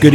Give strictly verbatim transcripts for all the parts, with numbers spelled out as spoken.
Good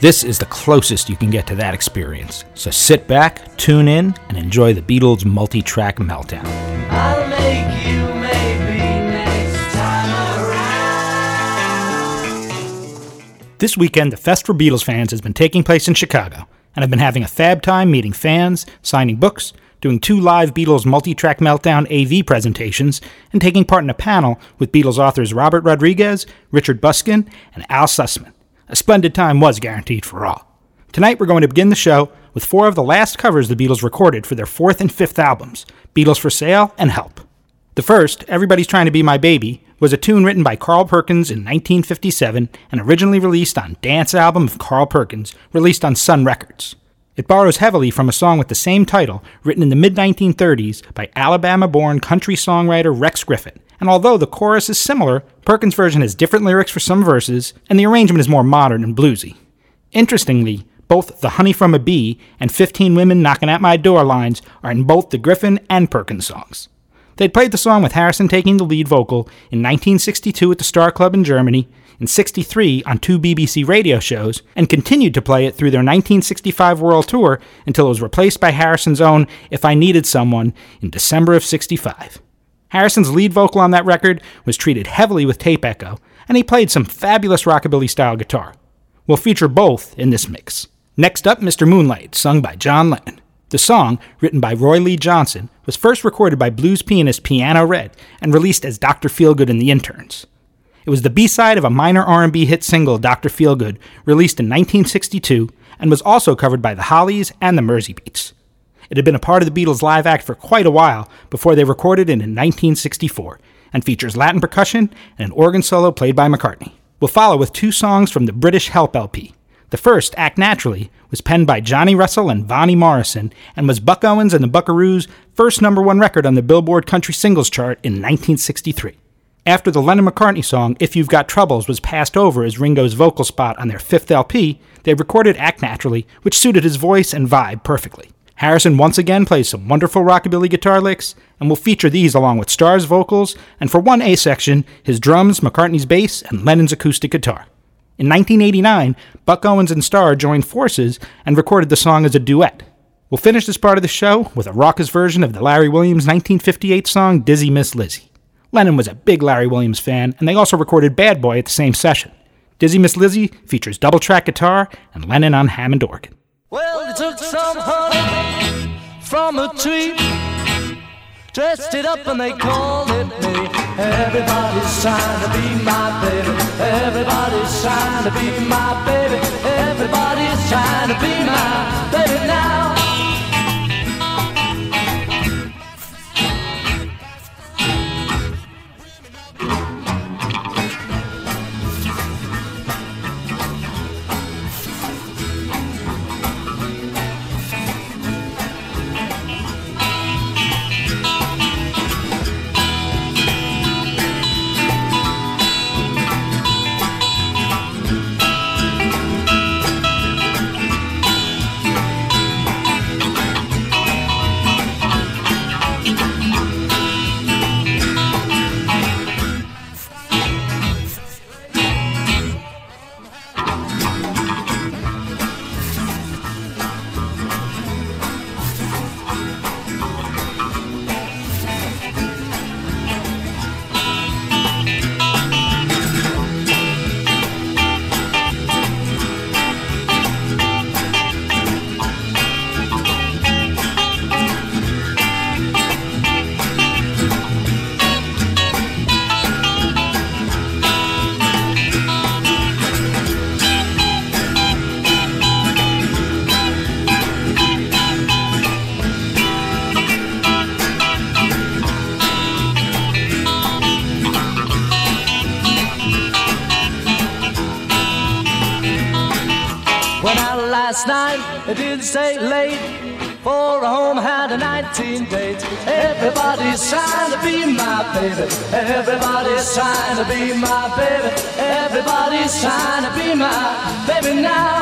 This is the closest you can get to that experience. So sit back, tune in, and enjoy the Beatles Multi-Track Meltdown. I'll make you maybe next time around. This weekend, the Fest for Beatles fans has been taking place in Chicago, and I've been having a fab time meeting fans, signing books, doing two live Beatles Multi-Track Meltdown A V presentations, and taking part in a panel with Beatles authors Robert Rodriguez, Richard Buskin, and Al Sussman. A splendid time was guaranteed for all. Tonight we're going to begin the show with four of the last covers the Beatles recorded for their fourth and fifth albums, Beatles for Sale and Help. The first, Everybody's Trying to Be My Baby, was a tune written by Carl Perkins in nineteen fifty-seven and originally released on Dance Album of Carl Perkins, released on Sun Records. It borrows heavily from a song with the same title written in the mid nineteen thirties by Alabama-born country songwriter Rex Griffin. And although the chorus is similar, Perkins' version has different lyrics for some verses, and the arrangement is more modern and bluesy. Interestingly, both The Honey From a Bee and Fifteen Women Knocking At My Door lines are in both the Griffin and Perkins songs. They'd played the song with Harrison taking the lead vocal in nineteen sixty-two at the Star Club in Germany, in sixty-three on two B B C radio shows, and continued to play it through their nineteen sixty-five world tour until it was replaced by Harrison's own If I Needed Someone in December of sixty-five. Harrison's lead vocal on that record was treated heavily with tape echo, and he played some fabulous rockabilly-style guitar. We'll feature both in this mix. Next up, Mister Moonlight, sung by John Lennon. The song, written by Roy Lee Johnson, was first recorded by blues pianist Piano Red and released as Doctor Feelgood and the Interns. It was the B-side of a minor R and B hit single, Doctor Feelgood, released in nineteen sixty-two, and was also covered by the Hollies and the Merseybeats. It had been a part of the Beatles' live act for quite a while before they recorded it in nineteen sixty-four, and features Latin percussion and an organ solo played by McCartney. We'll follow with two songs from the British Help L P. The first, Act Naturally, was penned by Johnny Russell and Vonnie Morrison, and was Buck Owens and the Buckaroos' first number one record on the Billboard Country Singles Chart in nineteen sixty-three. After the Lennon-McCartney song, If You've Got Troubles, was passed over as Ringo's vocal spot on their fifth L P, they recorded Act Naturally, which suited his voice and vibe perfectly. Harrison once again plays some wonderful rockabilly guitar licks, and we'll feature these along with Starr's vocals, and for one A section, his drums, McCartney's bass, and Lennon's acoustic guitar. In nineteen eighty-nine, Buck Owens and Starr joined forces and recorded the song as a duet. We'll finish this part of the show with a raucous version of the Larry Williams nineteen fifty-eight song, Dizzy Miss Lizzy. Lennon was a big Larry Williams fan, and they also recorded Bad Boy at the same session. Dizzy Miss Lizzy features double-track guitar and Lennon on Hammond organ. Well, they took some honey from a tree, dressed it up and they called it me. Everybody's trying to be my baby. Everybody's trying to be my baby. Everybody's trying to be my baby now. last night. It didn't stay late for a home had a nineteen date. Everybody's trying to be my baby. Everybody's trying to be my baby. Everybody's trying to be my baby now.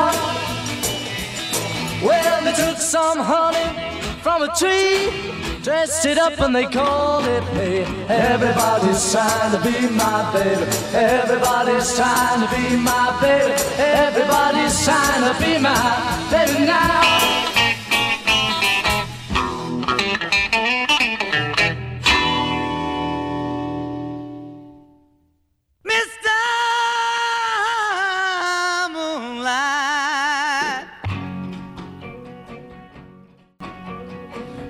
Well, they took some honey from a tree, dressed it up and they called it me. Everybody's trying to be my baby. Everybody's trying to be my baby. Everybody's trying to be my baby now.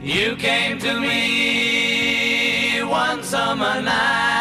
You came to me one summer night.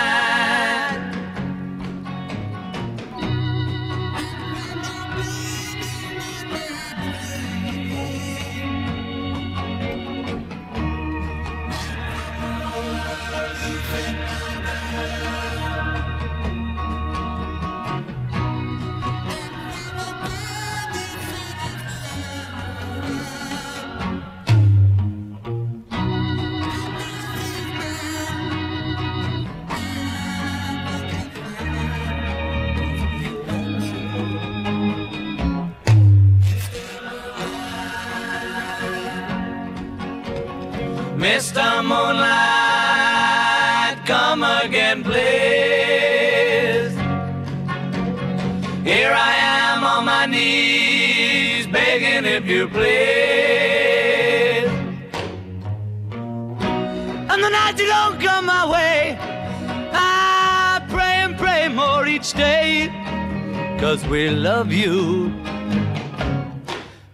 Mister Moonlight, come again, please. Here I am on my knees, begging if you please. And the nights you don't come my way, I pray and pray more each day, 'cause we love you,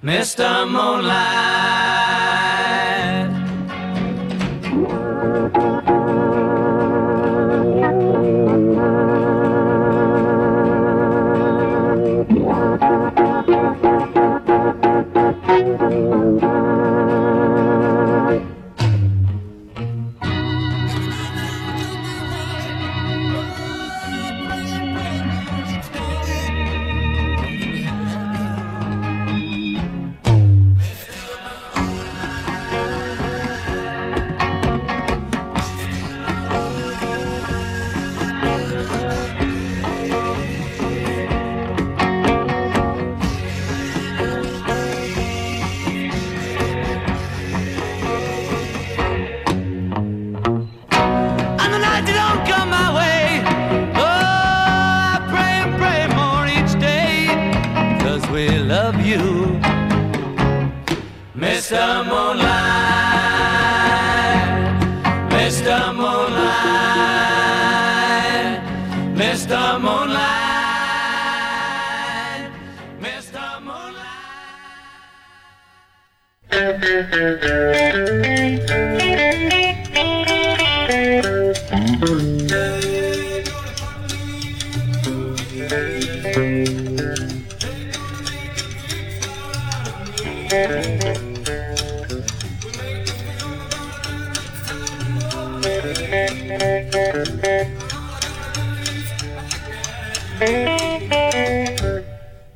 Mister Moonlight. Mister Moonlight, Mister Moonlight, Mister Moonlight, Mister Moonlight.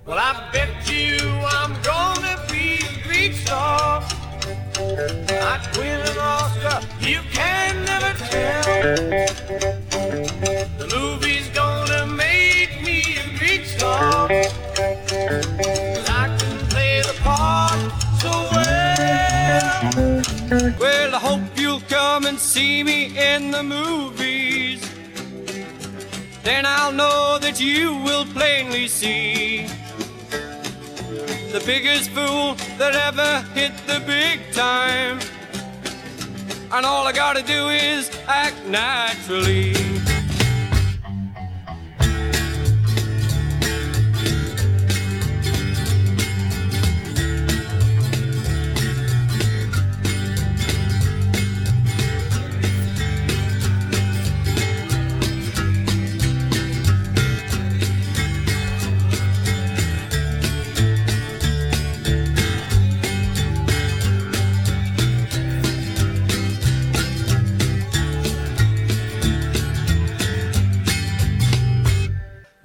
Well, I bet you I'm gonna be a great star, I'd win an Oscar, you can never tell. The movie's gonna make me a great star, 'cause I can play the part so well. Well, I hope you'll come and see me in the movies, then I'll know that you will plainly see the biggest fool that ever hit the big time. And all I gotta do is act naturally.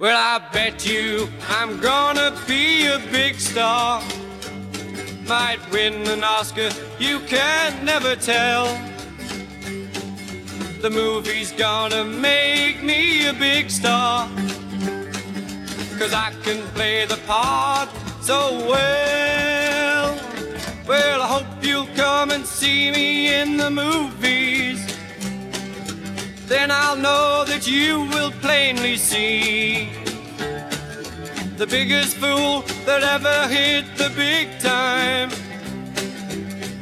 Well, I bet you I'm gonna be a big star, might win an Oscar, you can never tell. The movie's gonna make me a big star, 'cause I can play the part so well. Well, I hope you'll come and see me in the movies, then I'll know that you will plainly see the biggest fool that ever hit the big time.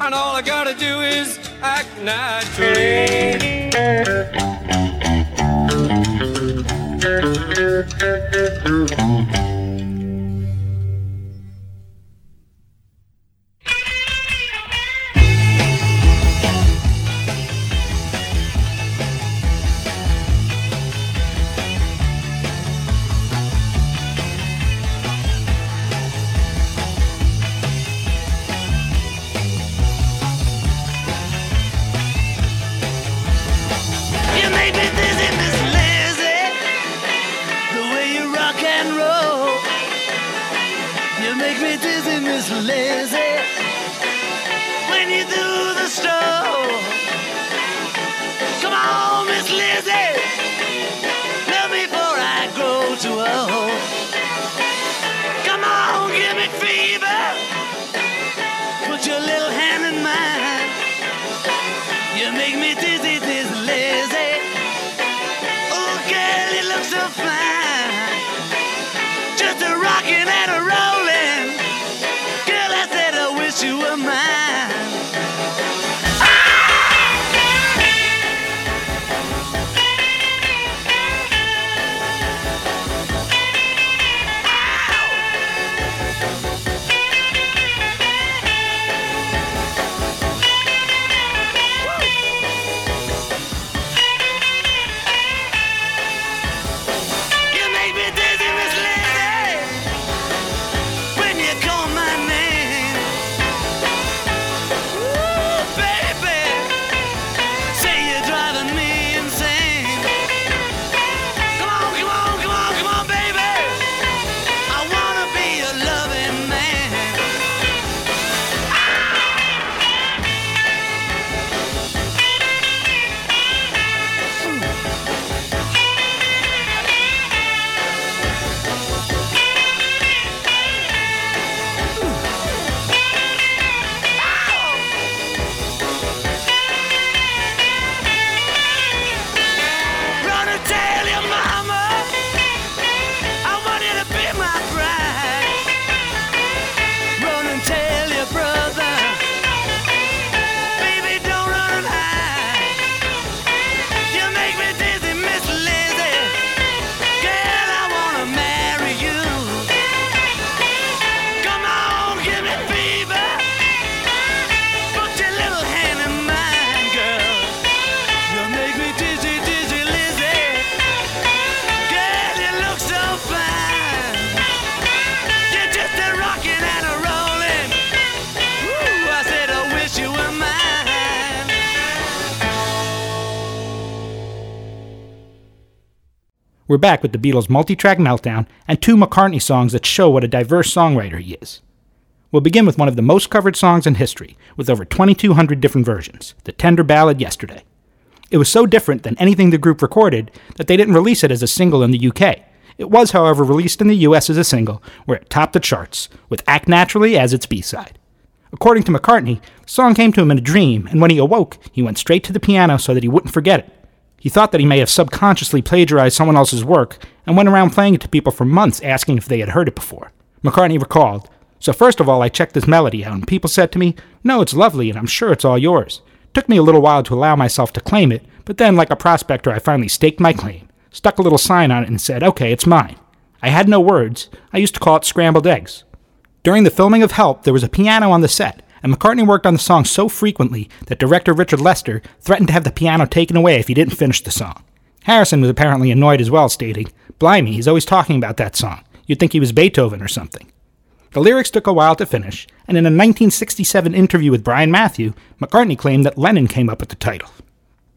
And all I gotta do is act naturally. We're back with the Beatles' multi-track meltdown and two McCartney songs that show what a diverse songwriter he is. We'll begin with one of the most covered songs in history, with over twenty-two hundred different versions, the tender ballad Yesterday. It was so different than anything the group recorded that they didn't release it as a single in the U K. It was, however, released in the U S as a single, where it topped the charts, with Act Naturally as its B-side. According to McCartney, the song came to him in a dream, and when he awoke, he went straight to the piano so that he wouldn't forget it. He thought that he may have subconsciously plagiarized someone else's work and went around playing it to people for months asking if they had heard it before. McCartney recalled, "So first of all I checked this melody out and people said to me, no, it's lovely and I'm sure it's all yours. Took me a little while to allow myself to claim it, but then like a prospector I finally staked my claim, stuck a little sign on it and said, okay, it's mine. I had no words, I used to call it scrambled eggs." During the filming of Help, there was a piano on the set, and McCartney worked on the song so frequently that director Richard Lester threatened to have the piano taken away if he didn't finish the song. Harrison was apparently annoyed as well, stating, "Blimey, he's always talking about that song. You'd think he was Beethoven or something." The lyrics took a while to finish, and in a nineteen sixty-seven interview with Brian Matthew, McCartney claimed that Lennon came up with the title.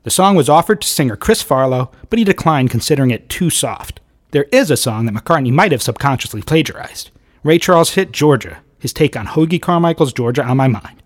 The song was offered to singer Chris Farlow, but he declined considering it too soft. There is a song that McCartney might have subconsciously plagiarized. Ray Charles' hit Georgia, his take on Hoagy Carmichael's Georgia on My Mind.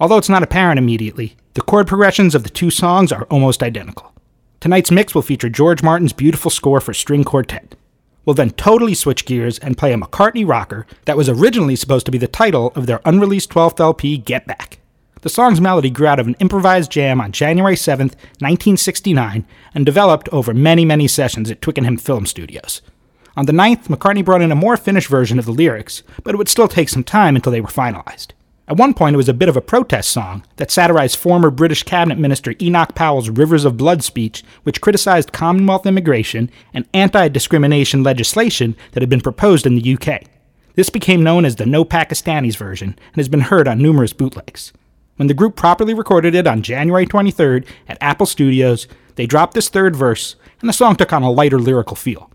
Although it's not apparent immediately, the chord progressions of the two songs are almost identical. Tonight's mix will feature George Martin's beautiful score for string quartet. We'll then totally switch gears and play a McCartney rocker that was originally supposed to be the title of their unreleased twelfth L P, Get Back. The song's melody grew out of an improvised jam on January seventh, nineteen sixty-nine, and developed over many, many sessions at Twickenham Film Studios. On the ninth, McCartney brought in a more finished version of the lyrics, but it would still take some time until they were finalized. At one point, it was a bit of a protest song that satirized former British Cabinet Minister Enoch Powell's Rivers of Blood speech, which criticized Commonwealth immigration and anti-discrimination legislation that had been proposed in the U K. This became known as the No Pakistanis version and has been heard on numerous bootlegs. When the group properly recorded it on January twenty-third at Apple Studios, they dropped this third verse, and the song took on a lighter lyrical feel.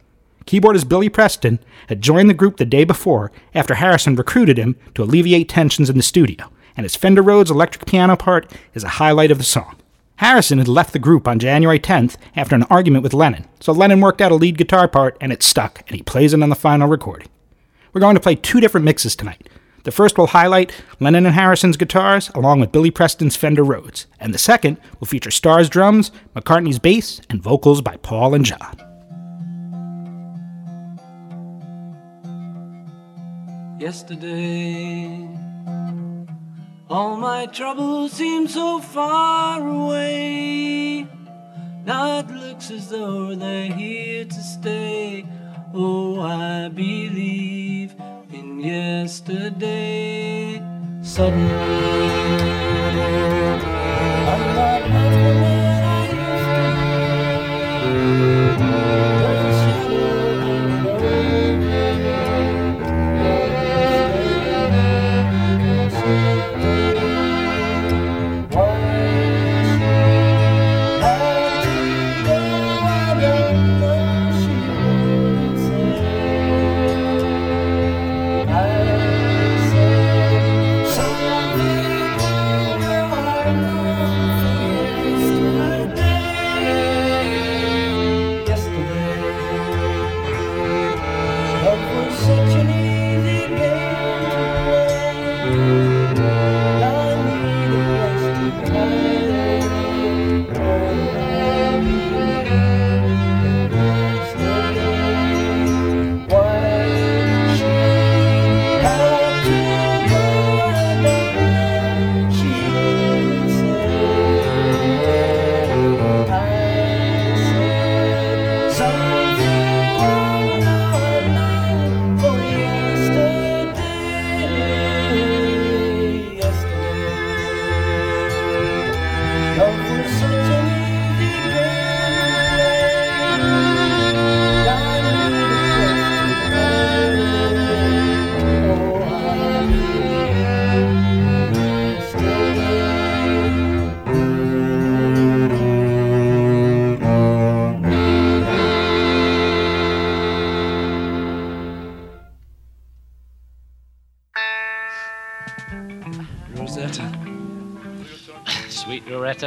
Keyboardist Billy Preston had joined the group the day before after Harrison recruited him to alleviate tensions in the studio, and his Fender Rhodes electric piano part is a highlight of the song. Harrison had left the group on January tenth after an argument with Lennon, so Lennon worked out a lead guitar part and it stuck, and he plays it on the final recording. We're going to play two different mixes tonight. The first will highlight Lennon and Harrison's guitars along with Billy Preston's Fender Rhodes, and the second will feature Starr's drums, McCartney's bass, and vocals by Paul and John. Yesterday, all my troubles seem so far away. Now it looks as though they're here to stay. Oh, I believe in yesterday. Suddenly, I'm not the man I used to be.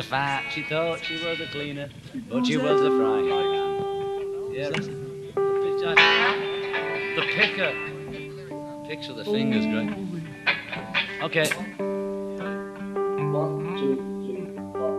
Fat. She thought she was a cleaner, but she was a frying pan. Yeah, the picker. Picks with the fingers, Greg. Okay. One, two, three, four.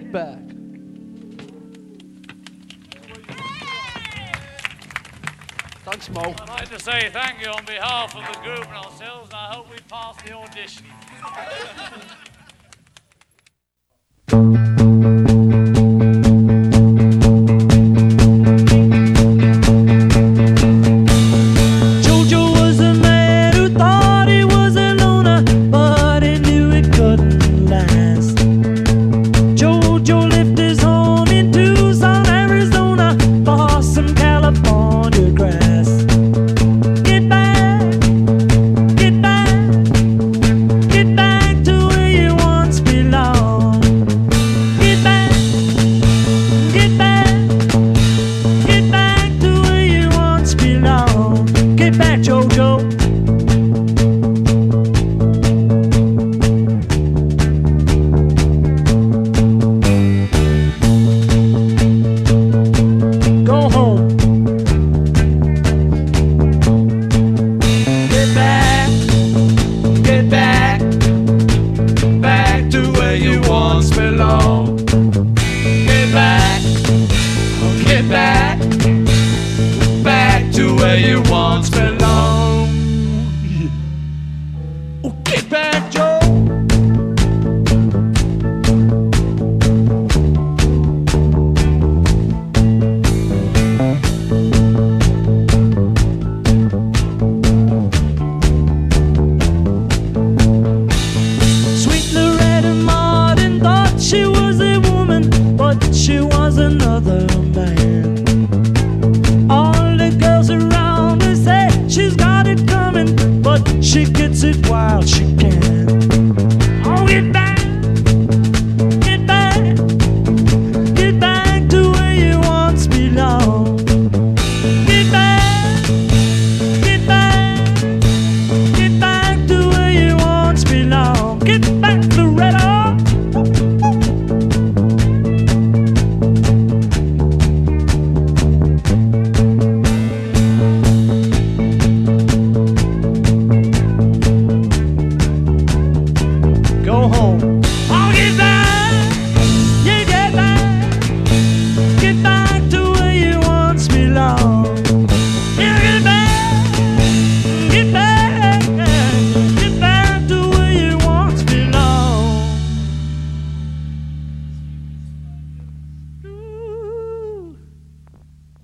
Get Back. Thanks, Mo. I'd like to say thank you on behalf of the group and ourselves, and I hope we pass the audition.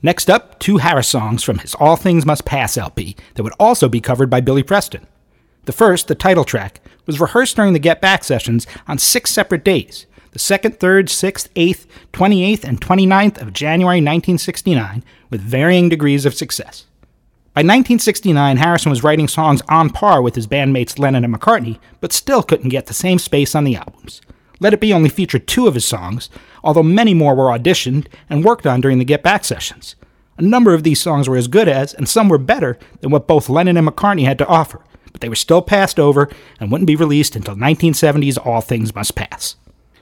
Next up, two Harris songs from his All Things Must Pass L P that would also be covered by Billy Preston. The first, the title track, was rehearsed during the Get Back sessions on six separate days, the second, third, sixth, eighth, twenty-eighth, and twenty-ninth of January nineteen sixty-nine, with varying degrees of success. By nineteen sixty-nine, Harrison was writing songs on par with his bandmates Lennon and McCartney, but still couldn't get the same space on the albums. Let It Be only featured two of his songs, although many more were auditioned and worked on during the Get Back sessions. A number of these songs were as good as, and some were better, than what both Lennon and McCartney had to offer, but they were still passed over and wouldn't be released until nineteen seventy's All Things Must Pass.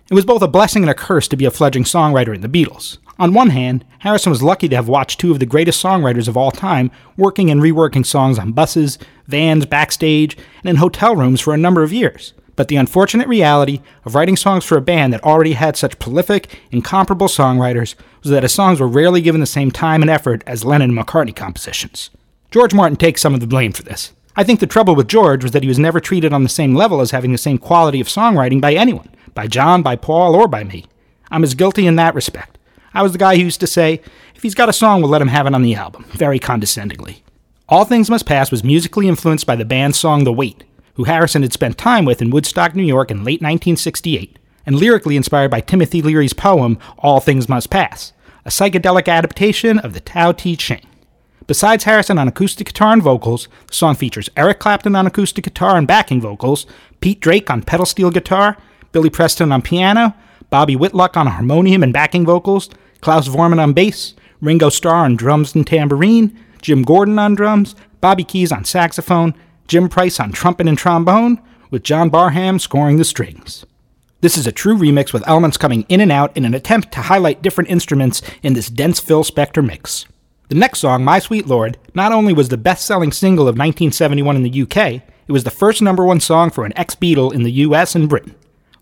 It was both a blessing and a curse to be a fledgling songwriter in the Beatles. On one hand, Harrison was lucky to have watched two of the greatest songwriters of all time working and reworking songs on buses, vans, backstage, and in hotel rooms for a number of years. But the unfortunate reality of writing songs for a band that already had such prolific, incomparable songwriters was that his songs were rarely given the same time and effort as Lennon and McCartney compositions. George Martin takes some of the blame for this. I think the trouble with George was that he was never treated on the same level as having the same quality of songwriting by anyone, by John, by Paul, or by me. I'm as guilty in that respect. I was the guy who used to say, if he's got a song, we'll let him have it on the album, very condescendingly. All Things Must Pass was musically influenced by the band's song The Wait, who Harrison had spent time with in Woodstock, New York in late nineteen sixty-eight, and lyrically inspired by Timothy Leary's poem, All Things Must Pass, a psychedelic adaptation of the Tao Te Ching. Besides Harrison on acoustic guitar and vocals, the song features Eric Clapton on acoustic guitar and backing vocals, Pete Drake on pedal steel guitar, Billy Preston on piano, Bobby Whitlock on harmonium and backing vocals, Klaus Vormann on bass, Ringo Starr on drums and tambourine, Jim Gordon on drums, Bobby Keys on saxophone, Jim Price on trumpet and trombone, with John Barham scoring the strings. This is a true remix with elements coming in and out in an attempt to highlight different instruments in this dense Phil Spector mix. The next song, My Sweet Lord, not only was the best-selling single of nineteen seventy-one in the U K, it was the first number one song for an ex-Beatle in the U S and Britain.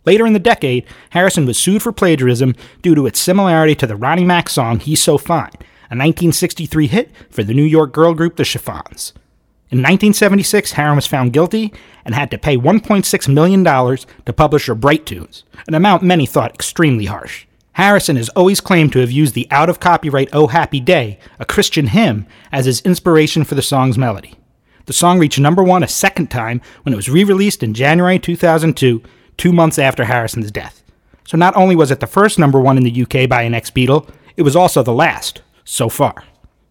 Later in the decade, Harrison was sued for plagiarism due to its similarity to the Ronnie Mack song He's So Fine, a nineteen sixty-three hit for the New York girl group The Chiffons. In nineteen seventy-six, Harrison was found guilty and had to pay one point six million dollars to publisher Bright Tunes, an amount many thought extremely harsh. Harrison has always claimed to have used the out-of-copyright Oh Happy Day, a Christian hymn, as his inspiration for the song's melody. The song reached number one a second time when it was re-released in January two thousand two, two months after Harrison's death. So not only was it the first number one in the U K by an ex-Beatle, it was also the last, so far.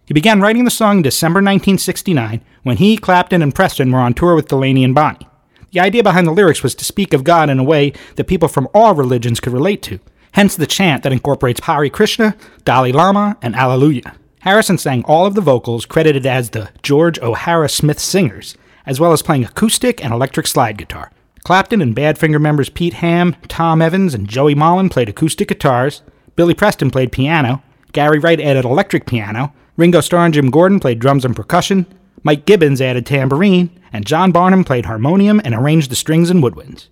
He began writing the song in December nineteen sixty-nine when he, Clapton, and Preston were on tour with Delaney and Bonnie. The idea behind the lyrics was to speak of God in a way that people from all religions could relate to, hence the chant that incorporates Hare Krishna, Dalai Lama, and Alleluia. Harrison sang all of the vocals, credited as the George O'Hara Smith Singers, as well as playing acoustic and electric slide guitar. Clapton and Badfinger members Pete Ham, Tom Evans, and Joey Mullen played acoustic guitars, Billy Preston played piano, Gary Wright added electric piano, Ringo Starr and Jim Gordon played drums and percussion, Mike Gibbons added tambourine, and John Barnum played harmonium and arranged the strings and woodwinds.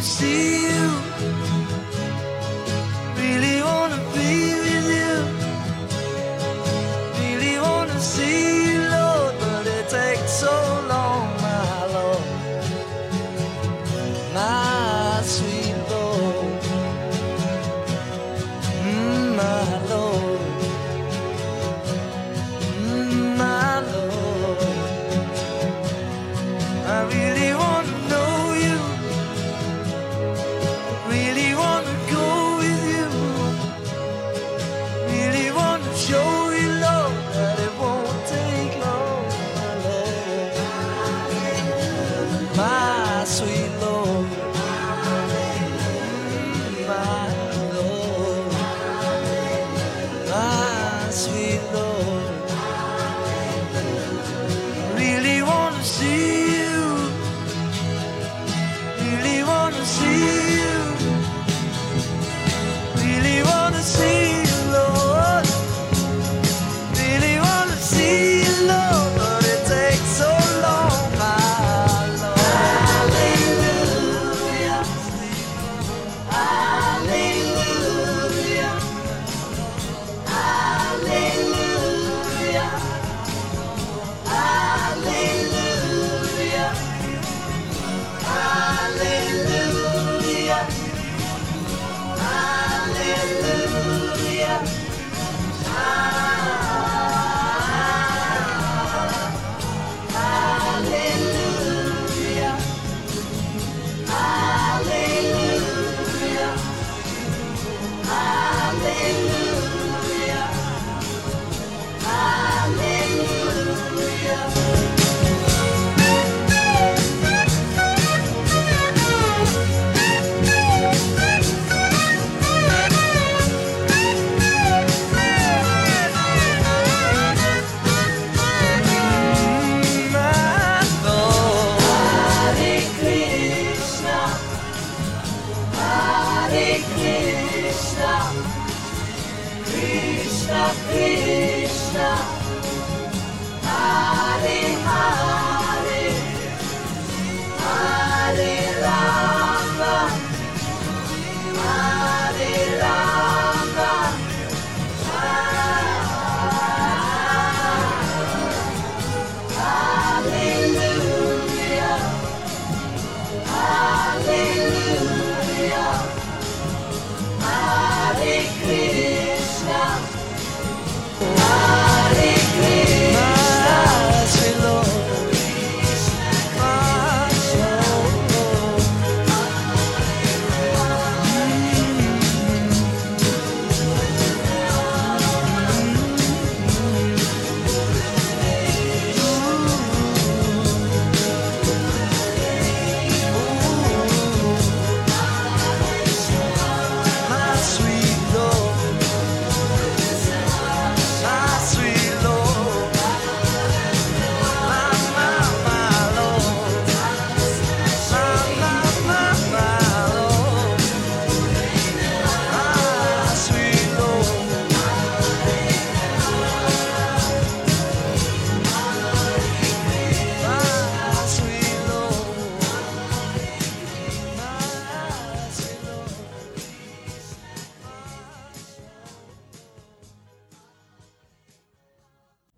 wanna see you, really wanna be with you, really wanna see you, Lord, but it takes so long, my Lord, my sweet Lord, mm, my Lord, mm, my Lord, I really wanna know.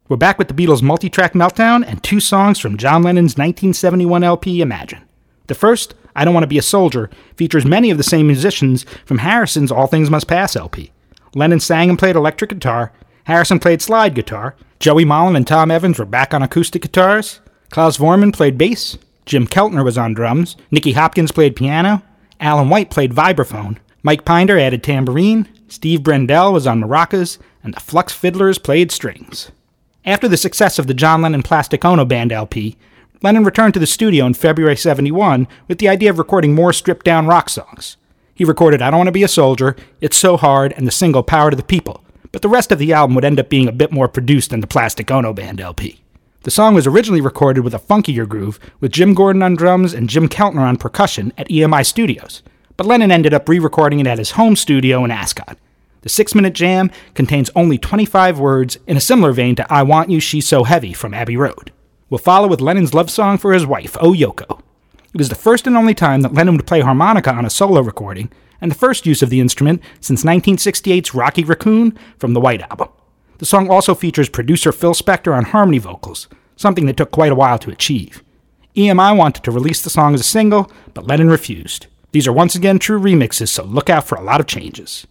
We're back with the Beatles' multi-track meltdown and two songs from John Lennon's nineteen seventy-one L P, Imagine. The first, I Don't Want to Be a Soldier, features many of the same musicians from Harrison's All Things Must Pass L P. Lennon sang and played electric guitar, Harrison played slide guitar, Joey Mullen and Tom Evans were back on acoustic guitars, Klaus Vormann played bass, Jim Keltner was on drums, Nicky Hopkins played piano, Alan White played vibraphone, Mike Pinder added tambourine, Steve Brendel was on maracas, and the Flux Fiddlers played strings. After the success of the John Lennon Plastic Ono Band L P, Lennon returned to the studio in February seventy-one with the idea of recording more stripped-down rock songs. He recorded I Don't Want to Be a Soldier, It's So Hard, and the single Power to the People, but the rest of the album would end up being a bit more produced than the Plastic Ono Band L P. The song was originally recorded with a funkier groove, with Jim Gordon on drums and Jim Keltner on percussion at E M I Studios, but Lennon ended up re-recording it at his home studio in Ascot. The six-minute jam contains only twenty-five words in a similar vein to I Want You, She's So Heavy from Abbey Road. We'll follow with Lennon's love song for his wife, Oh Yoko. It was the first and only time that Lennon would play harmonica on a solo recording, and the first use of the instrument since nineteen sixty-eight's Rocky Raccoon from the White Album. The song also features producer Phil Spector on harmony vocals, something that took quite a while to achieve. E M I wanted to release the song as a single, but Lennon refused. These are once again true remixes, so look out for a lot of changes.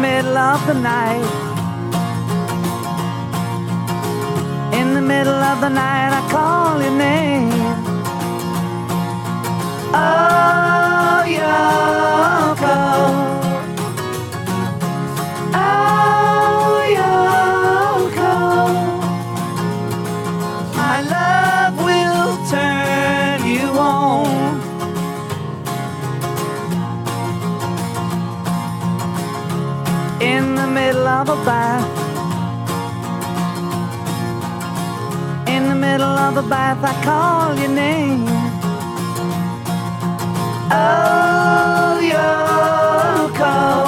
middle of the night. In the middle of the night, I call your name. Oh, Yoko. In the middle of a bath, I call your name. Oh, Yoko.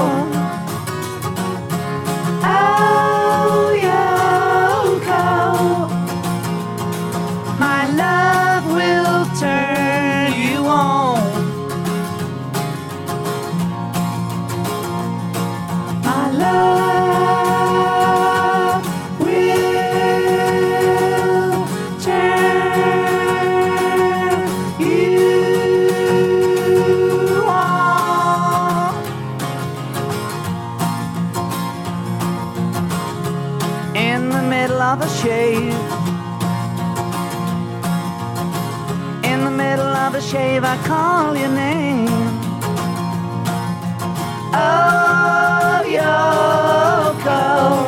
Oh, Yoko. My love will turn you on. My love. Shave, I call your name. Oh, Yoko.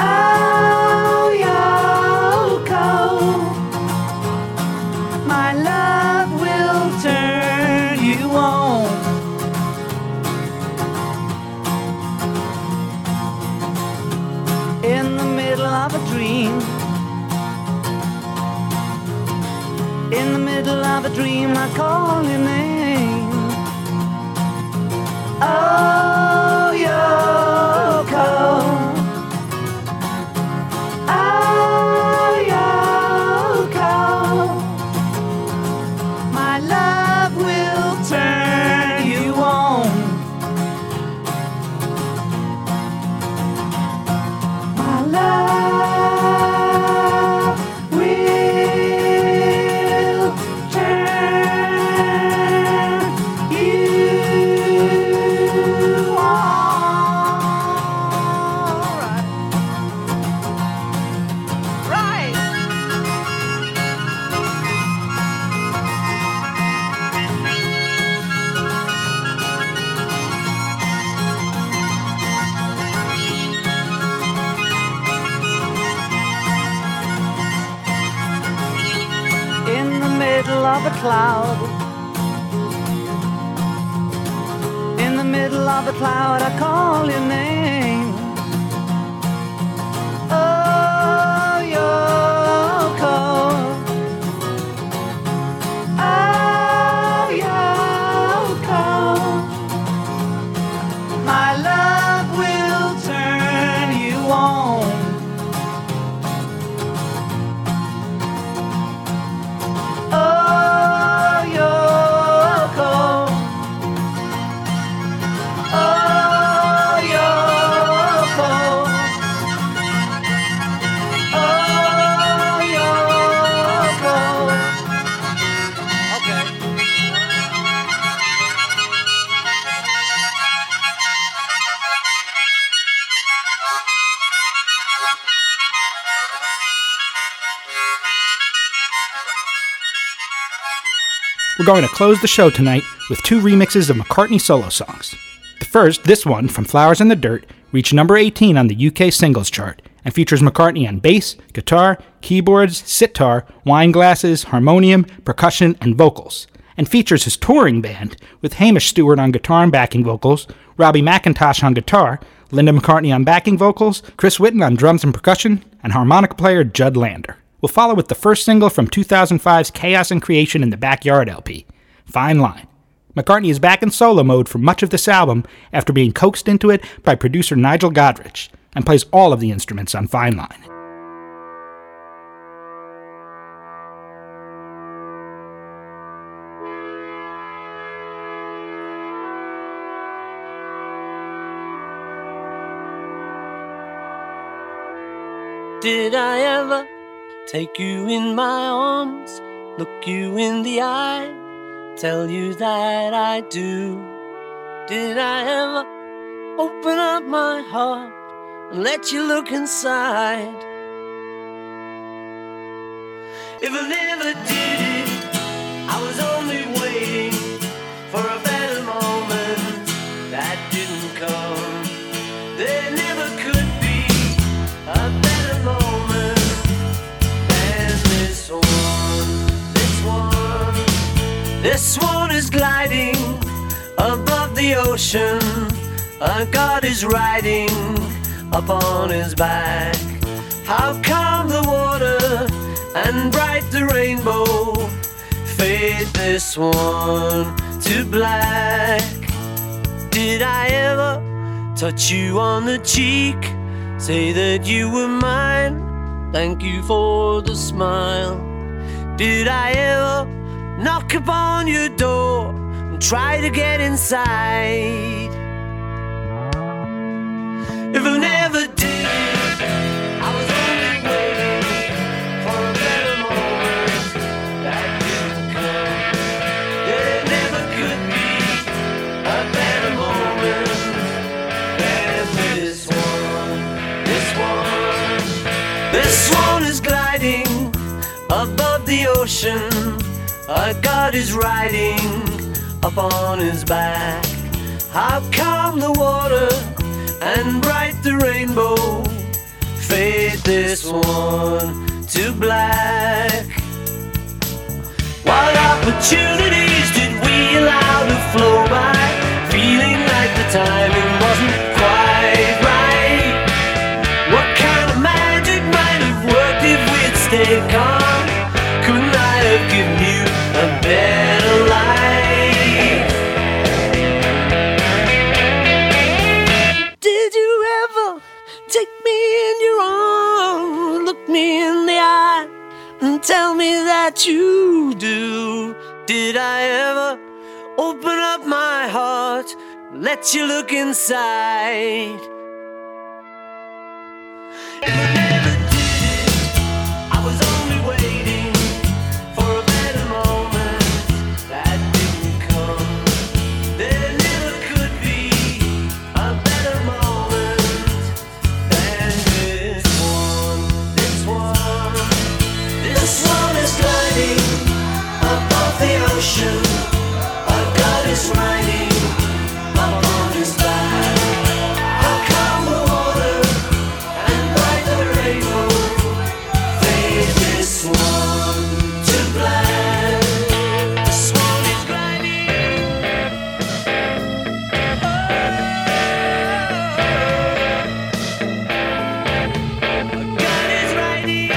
Oh, Yoko. My love will turn you on. In the middle of a dream. In the middle of a dream, I call your name. Oh, Yoko. Cloud. In the middle of a cloud, I call your name. Oh, Yoko. Oh, Yoko. My love will turn you on. Oh, we're going to close the show tonight with two remixes of McCartney solo songs. The first, this one, from Flowers in the Dirt, reached number eighteen on the U K singles chart and features McCartney on bass, guitar, keyboards, sitar, wine glasses, harmonium, percussion, and vocals, and features his touring band with Hamish Stewart on guitar and backing vocals, Robbie McIntosh on guitar, Linda McCartney on backing vocals, Chris Whitten on drums and percussion, and harmonica player Judd Lander. We'll follow with the first single from two thousand five's Chaos and Creation in the Backyard L P, Fine Line. McCartney is back in solo mode for much of this album after being coaxed into it by producer Nigel Godrich, and plays all of the instruments on Fine Line. Did I ever take you in my arms, look you in the eye, tell you that I do, Did I ever open up my heart and let you look inside? If I never did it, I was only waiting for a better moment that didn't come. There never could be a better moment than this one, this one. This one is gliding above the ocean. A god is riding upon his back. How calm the water and bright the rainbow, fade this one to black. Did I ever touch you on the cheek, say that you were mine, thank you for the smile? Did I ever knock upon your door and try to get inside? If I never did, I was only waiting for a better moment that didn't come. There never could be a better moment than this one, this one. This one is gliding above the ocean. A god is riding upon his back. How calm the water and bright the rainbow, fade this one to black. What opportunities did we allow to flow by, feeling like the timing wasn't quite right? What kind of magic might have worked if we'd stayed calm? Couldn't I have given you a better life? Me in the eye and tell me that you do. Did I ever open up my heart, let you look inside? If I never did it, I was only waiting for a better moment that didn't come. There never could be a better moment than this one. This one is gliding above the ocean. A god is riding upon his back. How calm the water and bright the rainbow, fade this one to black. This one is gliding. Oh, a god is riding.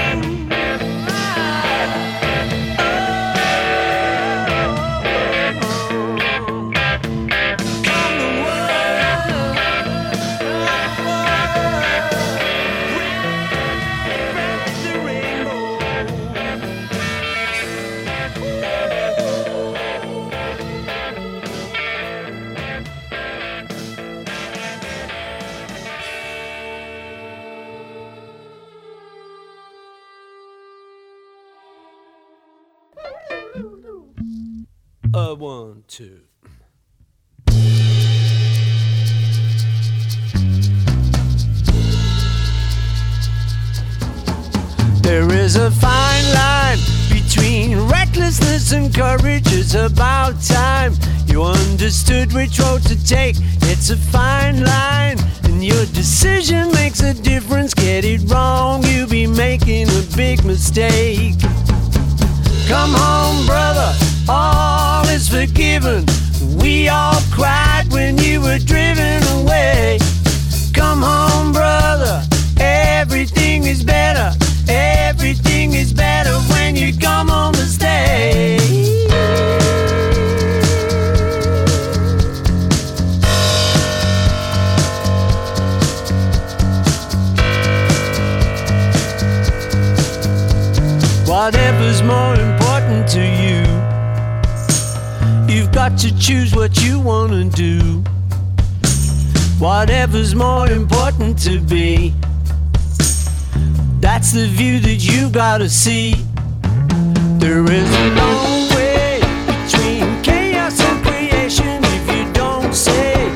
Uh, one, two. There is a fine line between recklessness and courage. It's about time you understood which road to take. It's a fine line, and your decision makes a difference. Get it wrong, you'll be making a big mistake. Come home, brother, all is forgiven. We all cried when you were driven away. Come home, brother, everything is better. Everything is better when you come home to stay. Whatever's more important to you, you've got to choose what you want to do. Whatever's more important to be, that's the view that you gotta see. There is a long way between chaos and creation if you don't say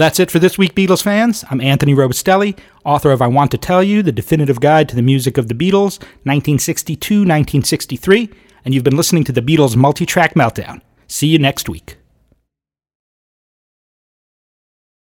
that's it for this week, Beatles fans. I'm Anthony Robustelli, author of I Want To Tell You, The Definitive Guide to the Music of the Beatles, nineteen sixty-two to nineteen sixty-three, and you've been listening to The Beatles Multi-Track Meltdown. See you next week.